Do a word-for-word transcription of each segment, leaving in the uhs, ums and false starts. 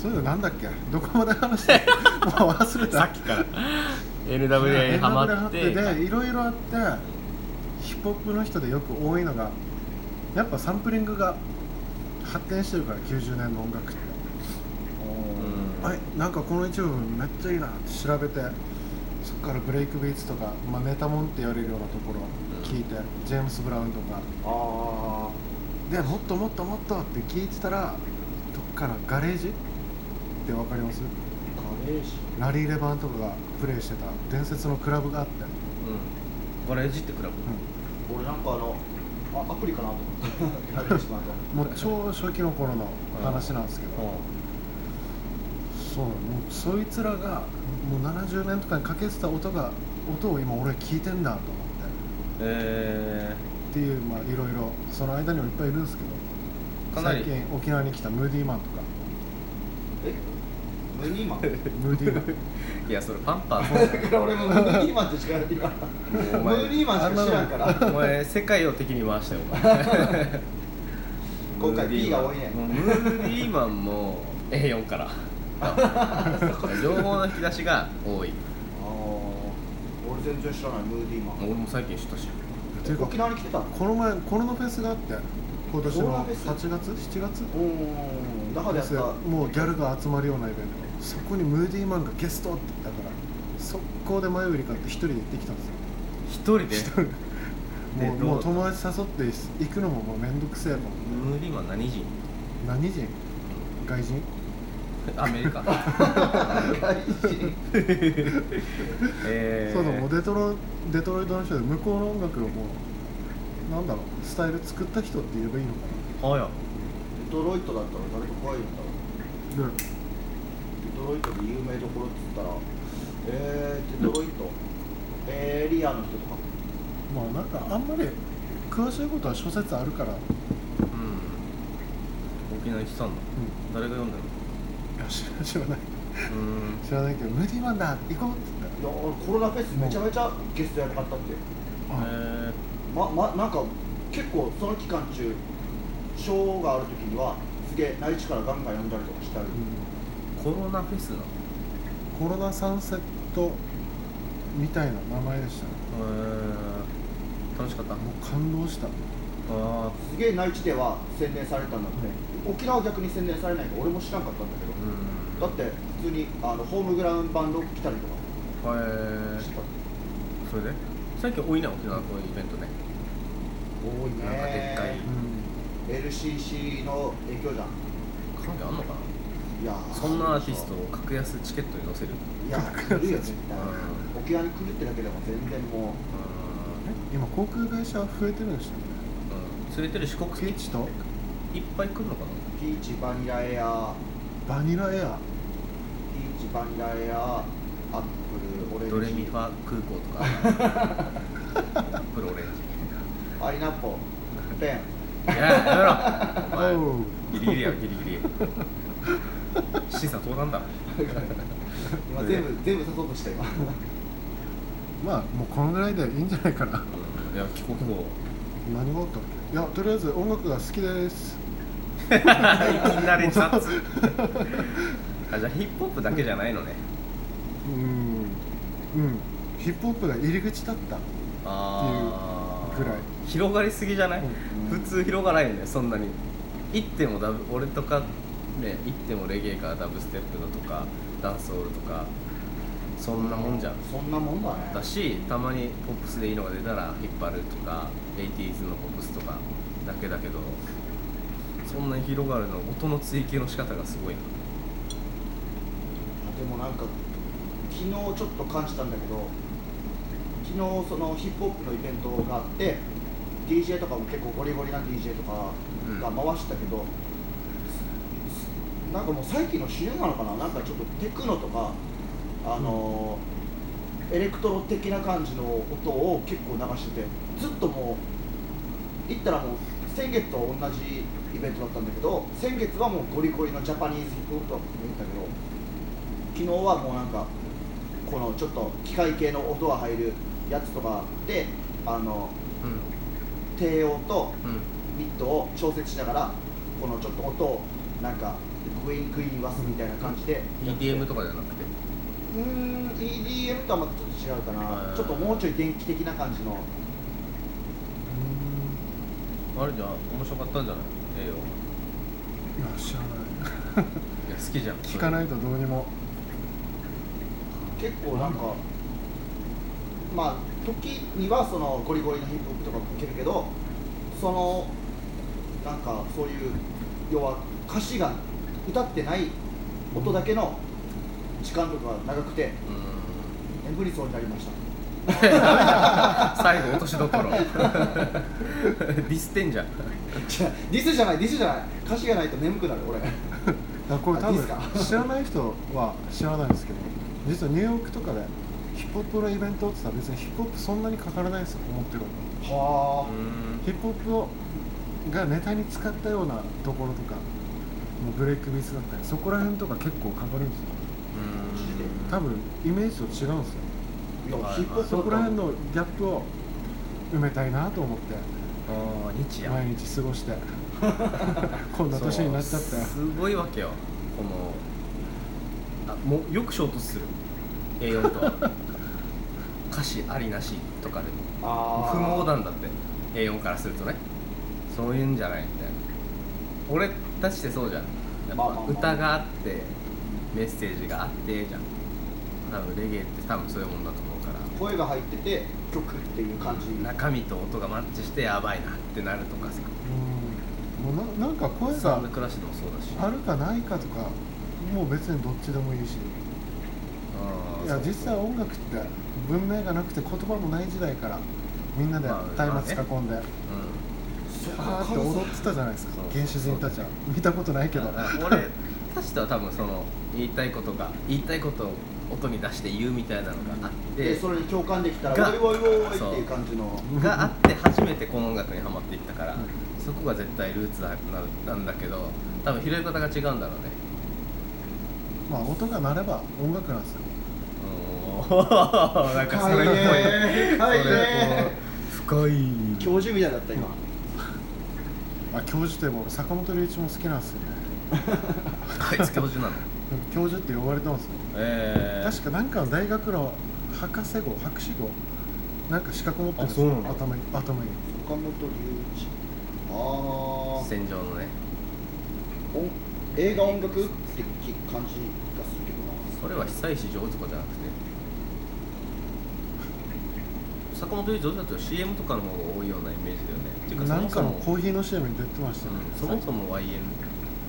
そういうのなんだっけ、どこまで話してもう忘れたさっきから エヌダブリューエー にハマってでいろいろあって、ヒップホップの人でよく多いのがやっぱサンプリングが発展してるから、きゅうじゅうねんの音楽って、あれなんかこの一部めっちゃいいなって調べて、そこからブレイクビーツとか、まあ、ネタモンって言われるようなところ聞いて、うん、ジェームス・ブラウンとか、あでもっともっともっとって聞いてたら、どっからガレージってわかります？ガレージラリー・レバンとかがプレイしてた伝説のクラブがあって、うん、ガレージってクラブ、うん、俺なんかあのあアプリかなと思ってラリーレバンともう超初期の頃の話なんですけど、うんうん、そうもうそいつらがもうななじゅうねんとかにかけてた音が音を今俺聞いてんだと思って、えー、っていうまあいろいろその間にもいっぱいいるんですけど、最近沖縄に来たムーディーマンとか、えムーディーマンムーディーマンいやそれパンパン俺もムーディーマンって知らないからムーディーマンしか知らんからお前世界を敵に回したよお前今回 B が多いね。ムーディーマンも エーよん から情報の引き出しが多い。俺全然知らないムーディーマン。俺も最近知ったし。ていうか沖縄に来てたの。この前コロナフェスがあって、今年のはちがつしちがつ。おお。だからやった。もうギャルが集まるようなイベント。そこにムーディーマンがゲストって言ったから、速攻で前売り買って一人で行ってきたんですよ。一人で。一人でもうもう友達誘って行くのももうめんどくせえもん。ムーディーマン何人？何人？外人？アメリカえー、そうだもうデトロ、デトロイトの人で向こうの音楽をもうなんだろうスタイル作った人って言えばいいのかな。あやデトロイトだったら誰と怖いんだろう、ね、デトロイトで有名どころって言ったらえー、デトロイトエリアの人とかまあなんかあんまり詳しいことは諸説あるから、うん沖縄行ってたんだ、うん、誰が読んだの知らない知らない知らないけどムーディーマンだ行こうって言ったら、いやコロナフェスめちゃめちゃゲストやりたかったって。へえままなんか結構その期間中ショーがある時にはすげえ内地からガンガン呼んだりとかしたり、うん、コロナフェスなコロナサンセットみたいな名前でしたね。へえ楽しかった。もう感動した。あすげえ内地では宣伝されたんだって、うん、沖縄は逆に宣伝されないから俺も知らんかったんだけど、うん、だって普通にあのホームグラウンドバンド来たりとかへえそれで最近多いな沖縄のイベントね。多いねなんかでっかい、うん、エルシーシー の影響じゃん。関係あんのかな。いやそんなアーティストを格安チケットに載せるいや来るよ絶対、うん、沖縄に来るってだけでも全然もう、うん、今航空会社増えてるんでしょうね。連れてる四国ピーチといっぱい来るのかな。ピーチバニラエアバニラエアピーチバニラエアアップルオレンジドレミファ空港とかアップルオレンジアイナッポペンいややめろお前ギリギリやギリギリ審査通らんだ今全部全部誘おうとした今まあもうこのぐらいでいいんじゃないかな、うん、いや帰国後何があったっけ。いや、とりあえず音楽が好きですいきなり雑あ、じゃあヒップホップだけじゃないのね。うーん、うん、ヒップホップが入り口だったっていうぐらい広がりすぎじゃない、うん、普通広がらないよね、そんなに。行ってもダブ、俺とかね、行ってもレゲエからダブステップのとかダンスオールとかそんなもんじゃん。そんなもんだね。だしたまにポップスでいいのが出たら引っ張るとか エイティーズ のポップスとかだけだけど、そんなに広がるの音の追求の仕方がすごいな。でもなんか昨日ちょっと感じたんだけど、昨日そのヒップホップのイベントがあって ディージェー とかも結構ゴリゴリな ディージェー とかが回してたけど、うん、なんかもう最近の主流なのかな、なんかちょっとテクノとかあのー、エレクトロ的な感じの音を結構流してて、ずっともう行ったらもう先月と同じイベントだったんだけど、先月はもうゴリゴリのジャパニーズヒップホップだったけど、昨日はもうなんかこのちょっと機械系の音が入るやつとかであの、うん、低音とミッドを調節しながらこのちょっと音をなんかグイグイワスみたいな感じで イーディーエム とかじゃなくて、うーん イーディーエム とはまたちょっと違うかな、ちょっともうちょい電気的な感じの、うーんあれじゃん、面白かったんじゃない？ええよ、いや知らないいや好きじゃん、聞かないとどうにも。結構なんかまあ時にはそのゴリゴリのヒップホップとかも聴けるけど、そのなんかそういう要は歌詞が歌ってない音だけの時間とかが長くて、うん、眠りそうになりました最後落としどころディスってんじゃん。ディスじゃない、ディスじゃない、歌詞がないと眠くなる俺これ多分知らない人は知らないですけど、実はニューヨークとかでヒップホップのイベントって言ったら別にヒップホップそんなにかからないですよ、思ってるのは。ーヒップホップがネタに使ったようなところとか、もうブレイクビーツだったりそこら辺とか結構かかるんですよ。うーん多分イメージと違うんですよ。ヒップホップそこら辺のギャップを埋めたいなと思ってあ日夜毎日過ごしてこんな年になっちゃったよ。すごいわけよ、このあもうよく衝突する エーよん とは歌詞ありなしとかでも不毛なんだって エーよん からするとね、そういうんじゃないみたいな。俺たちってそうじゃん、やっぱ歌があってメッセージがあってじゃん、多分レゲエって多分そういうもんだと思うから、声が入ってて曲っていう感じ、中身と音がマッチしてやばいなってなるとかさ、うんもう な, なんか声があるかないかとかもう別にどっちでもいいし、あいや実際音楽って文明がなくて言葉もない時代からみんなで松明囲んで、まああーって踊ってたじゃないですか、原始人たちは。見たことないけど俺たちとは多分その言いたいことが言いたいことを音に出して言うみたいなのがあって、でそれに共感できたらおいおいおいっていう感じのがあって初めてこの音楽にハマっていったから、うん、そこが絶対ルーツなんだけど多分拾い方が違うんだろうね。まあ音が鳴れば音楽なんですよ。なんかそれっぽい、はいね深い教授みたいだった今。あ教授ってもう坂本龍一も好きなんですよね。あいつ教授なの？教授って呼ばれてますよ、えー、確かなんかの大学の博士号、博士号なんか資格持ってるんですよ、頭に頭に坂本龍一、あー戦場のね映画音楽って感じがするけどな。それは久石譲とかじゃなくて坂本龍一上手だと シーエム とかの方が多いようなイメージだよね。っていうかそもそもなんかのコーヒーの シーエム に出てましたね、うん、そもそも ワイエム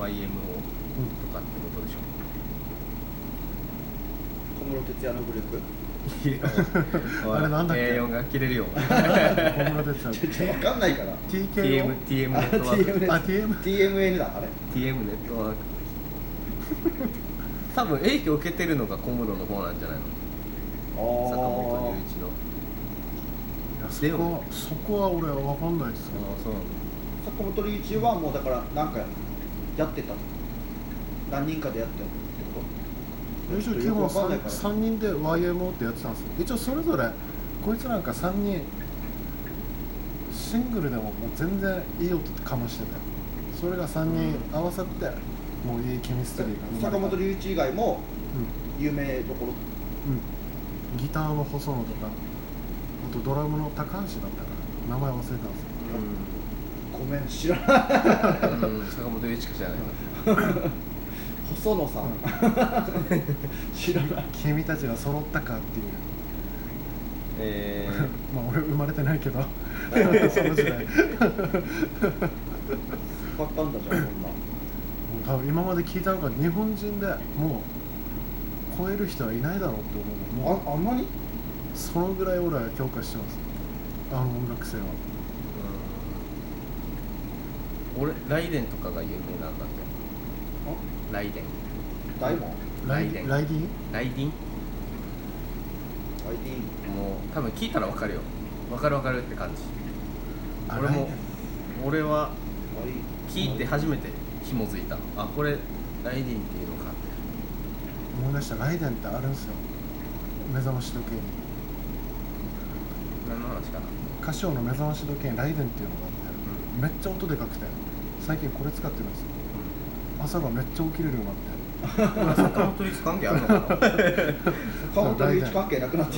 オー とかってことでしょ、うん、小室哲哉のグループあれなんだっけ、 エーよん が切れるよ小室哲哉わかんないから ティーケーオー ティーエム ネットワーク、あ ティーエムエヌ だあれ ティーエム ネットワーク多分影響受けてるのが小室の方なんじゃないの、坂本龍一の。そ こ, そこは俺は分かんないですけど、坂本龍一はもうだから何かやってた、何人かでやってたってこと。一応基本さんにんで ワイエムオー ってやってたんですよ。一応それぞれこいつなんかさんにんシングルでももう全然いい音ってかましてて、それがさんにん合わさってもういいケミストリーが生まれた。坂本龍一以外も有名どころ、うん、ギターの細野とかドラムの高橋だったから名前忘れたんですよ、うん、ごめん知らない坂本龍一じゃない細野さん知らない君たちが揃ったかっていう、えー、まあ俺生まれてないけどその時代使ったんだじゃん、こんな多分今まで聞いたのが日本人でもう超える人はいないだろうって思う。もう あ, あんまりそのぐらい俺は強化してます、あの音楽性は。うん俺、ライデンとかが有名なんだって。ライデンダイモンライデンライディンライディンライディンもう、多分聞いたら分かるよ、分かる分かるって感じ。俺も、俺は聞いて初めて紐づいた、あ、これライディンっていうのかって思い出した。ライデンってあるんですよ、目覚まし時計に。何の話かな。カシオの目覚まし時計にライデンっていうのがあって、うん、めっちゃ音でかくて最近これ使ってるんですよ、うん、朝がめっちゃ起きれるようになってサッカーの取り関係あるのかなサッカーの取り関係なくなって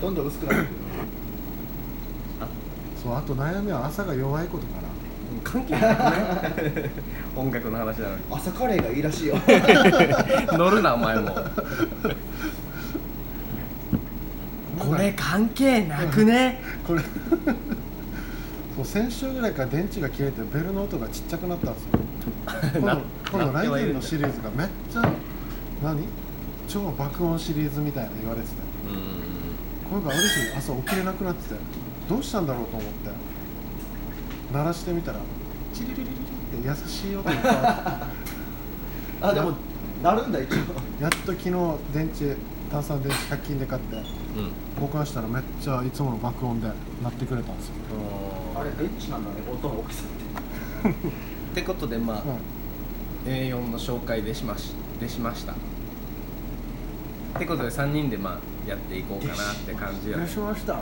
どんどん薄くなってくるそう、あと悩みは朝が弱いことかな関係なくね音楽の話なのに朝カレーがいいらしいよ乗るなお前もこれ関係なくねこれそう先週ぐらいから電池が切れてベルの音がちっちゃくなったんですよこのライデンのシリーズがめっちゃ何超爆音シリーズみたいな言われててこれがある日朝起きれなくなっててどうしたんだろうと思って鳴らしてみたらチリリリリリって優しい音が変わってあ、でも鳴るんだ一応やっと昨日電池炭酸電池ひゃく均で買って、うん、交換したらめっちゃいつもの爆音で鳴ってくれたんですよあれ電池なんだね、音の大きさってってことでまあ、うん、エーよん の紹介でしまし、でしましたってことでさんにんでまあやっていこうかなって感じやねでしましたで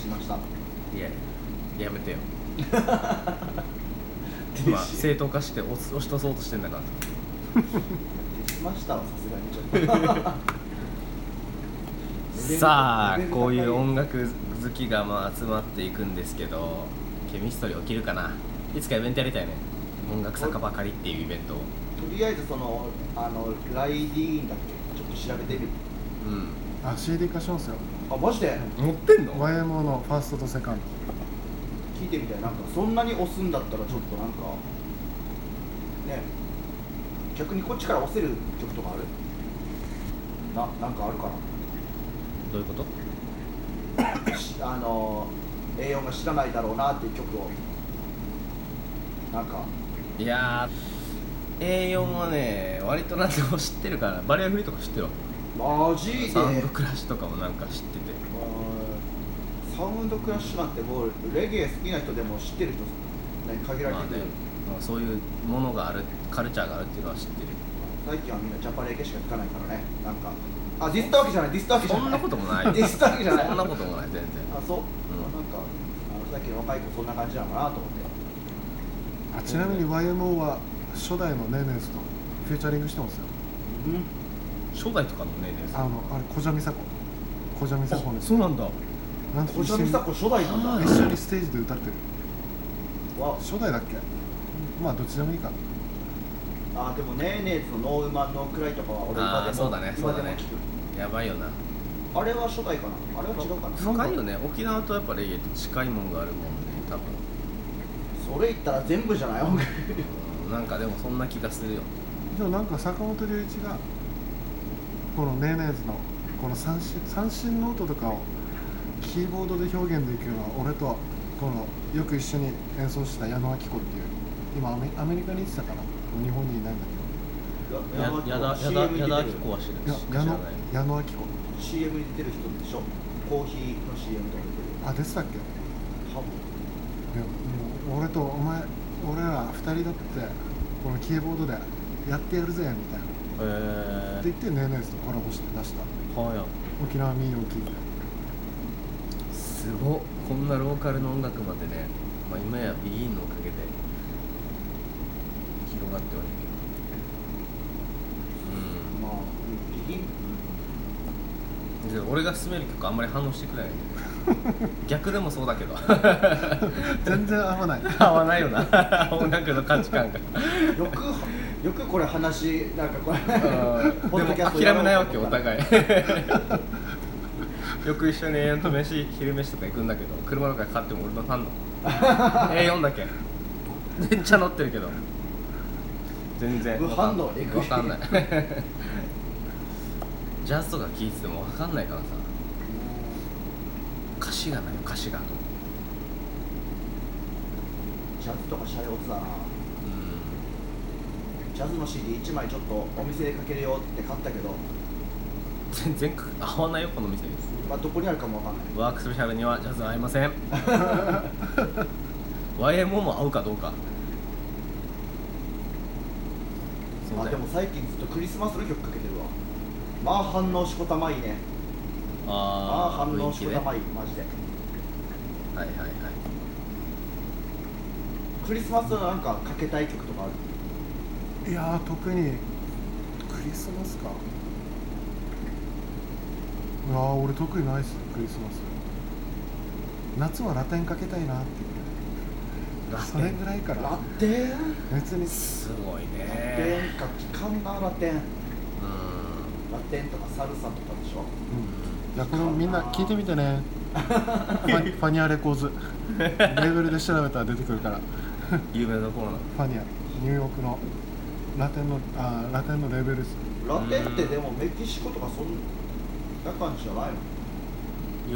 しましたいやいや、やめてよまあ、正当化して押しとそうとしてんだから消しましたわ、さすがにちょっとさあ、こういう音楽好きがまあ集まっていくんですけどケミストリー起きるかないつかイベントやりたいね音楽酒ばかりっていうイベントをとりあえずその、あの、ライディーンだっけちょっと調べてみるうんあ、シーディー 化しますよあ、マジで持ってんの ワイエムオー のファーストとセカンド聞いてみたいなんかそんなに押すんだったらちょっとなんかね逆にこっちから押せる曲とかあるな、なんかあるかなどういうことあの エーよん が知らないだろうなっていう曲をなんかいやー エーよん はね、うん、割となんでも知ってるからバリアフリーとか知ってるわマジでサウンドクラッシュとかもなんか知っててサウンドクラッシュなんてもうレゲエ好きな人でも知ってる人限られてて、ね、そういうものがあるカルチャーがあるっていうのは知ってる最近はみんなジャパレゲしか聴かないからねなんかあディスったわけじゃないディスったわけじゃないそんなこともないディスったわけじゃないそんなこともない全然あそう、うん、なんかあのさっきの若い子そんな感じなのかなと思ってあちなみに ワイエムオー は初代のネーネーズとフューチャリングしてますよ、うん、初代とかのネーネーズあのあれ小ジャミサコ小ジャミサコねそうなんだなんと一緒に初代なんだ一緒にステージで歌ってるわ初代だっけまあどっちでもいいかあでもねーねーズのノーウマンノークライとかは俺今でもそうだねそうだねやばいよなあれは初代かなあれは違うかな深いよね沖縄とやっぱレゲエって近いもんがあるもんね多分それ言ったら全部じゃないなんかでもそんな気がするよでもなんか坂本龍一がこのねーねーズのこの三振三振の音とかをキーボードで表現できるのは俺とこのよく一緒に演奏した矢野明子っていう今ア メ, アメリカに行ってたから日本にいないんだけどやややや矢野明子は知らない矢野明子 シーエム に出てる人でしょコーヒーの シーエム とか出てるあ、出てたっけはもう俺とお前俺ら二人だってこのキーボードでやってやるぜみたいなへって言ってねえねえずとコラボして出したはや沖縄民謡を聴いてすごっこんなローカルの音楽までね、まあ、今やビギンのおかげで広がってはいるけどうんまあビギンで俺が勧める曲あんまり反応してくれない逆でもそうだけど全然合わない合わないよな音楽の価値観がよくよくこれ話なんかこれポッドキャストでも諦めないわけお互いよく一緒に エーよん と飯、昼飯とか行くんだけど車の中で買っても俺のファンのエーよん だけめっちゃ乗ってるけど全然わかんないわかんないジャズとか聴いててもわかんないからさ歌詞がないよ、歌詞がジャズとかシャレオツだなうんジャズの シーディーいち 枚ちょっとお店でかけるよって買ったけど全然合わないよ、この店です、まあ、どこにあるかもわかんないワークスペシャルにはジャズは合いませんワイエムオー も合うかどうかあ、でも最近ずっとクリスマスの曲かけてるわまあ反応しこたまいいねああ、まあ、反応しこたまいい、ね、マジではいはいはいクリスマスのなんかかけたい曲とかあるいやー、特にクリスマスか。うわー、俺特にないっすね、クリスマス。夏はラテンかけたいなっていう、それぐらいから。ラテン別にすごいね。ラテンか聞かんな、ラテン。うん、ラテンとかサルサとかでしょ。うん、いや、このみんな聞いてみてね。ファ、ファニアレコーズレーベルで調べたら出てくるから。有名なコーナー、ファニア、ニューヨークのラテンの、あ、ラテンのレーベルです。ラテンってでもメキシコとかそんな感じじゃないの？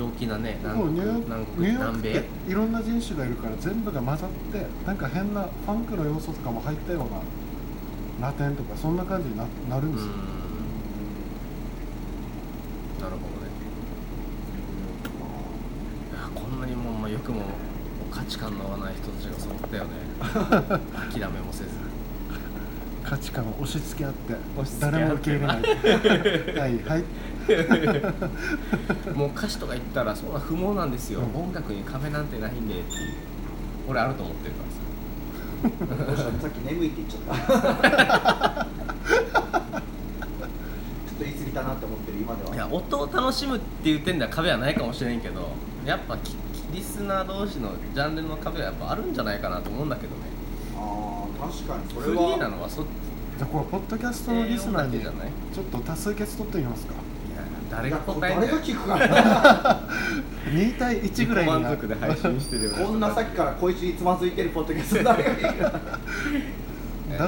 陽気なね、南国、ニューヨーク、南国、南米っていろんな人種がいるから全部が混ざってなんか変なファンクの要素とかも入ったようなラテンとかそんな感じに な, なるんですよ。うん、なるほどね。あ、こんなにも、まあ、よくも価値観の合わない人たちが揃ったよね。諦めもせず価値観を押し付け合って誰も受け入れない。はいはい。もう歌詞とか言ったらそんな不毛なんですよ、うん、音楽に壁なんてないんでっていう。俺あると思ってるからさ。さっき眠いって言っちゃった。ちょっと言い過ぎたなって思ってる今では。いや、音を楽しむっていう点では壁はないかもしれんけど、やっぱリスナー同士のジャンルの壁はやっぱあるんじゃないかなと思うんだけどね。ああ、確かにそれは。フリーなのはそっち。じゃあこれポッドキャストのリスナーにちょっと多数決取ってみますか。いや、誰が答えない。誰が聞くか。に対いちぐらいになる。満足で配信してるよ。こんなさっきからこいつにつまずいてるポッドキャスト誰が聞くか。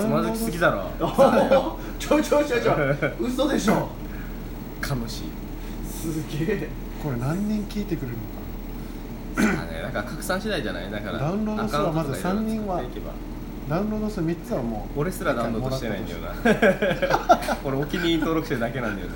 つまずきすぎだろ。ちょちょちょちょ。嘘でしょ。かもし。すげえ。これ何人聞いてくれるのか。ね、だから拡散次第じゃない。だからダウンロード数はまずさんにんは、ダウンロード数みっつはもう俺すらダウンロードしてないんだよな。俺お気に入り登録してるだけなんだよな。